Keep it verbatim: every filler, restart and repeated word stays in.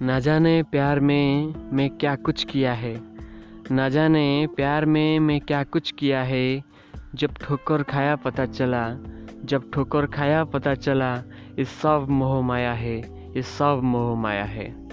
ना जाने प्यार में मैं क्या कुछ किया है, ना जाने प्यार में मैं क्या कुछ किया है। जब ठोकर खाया पता चला, जब ठोकर खाया पता चला, इस सब मोह माया है, इस सब मोह माया है।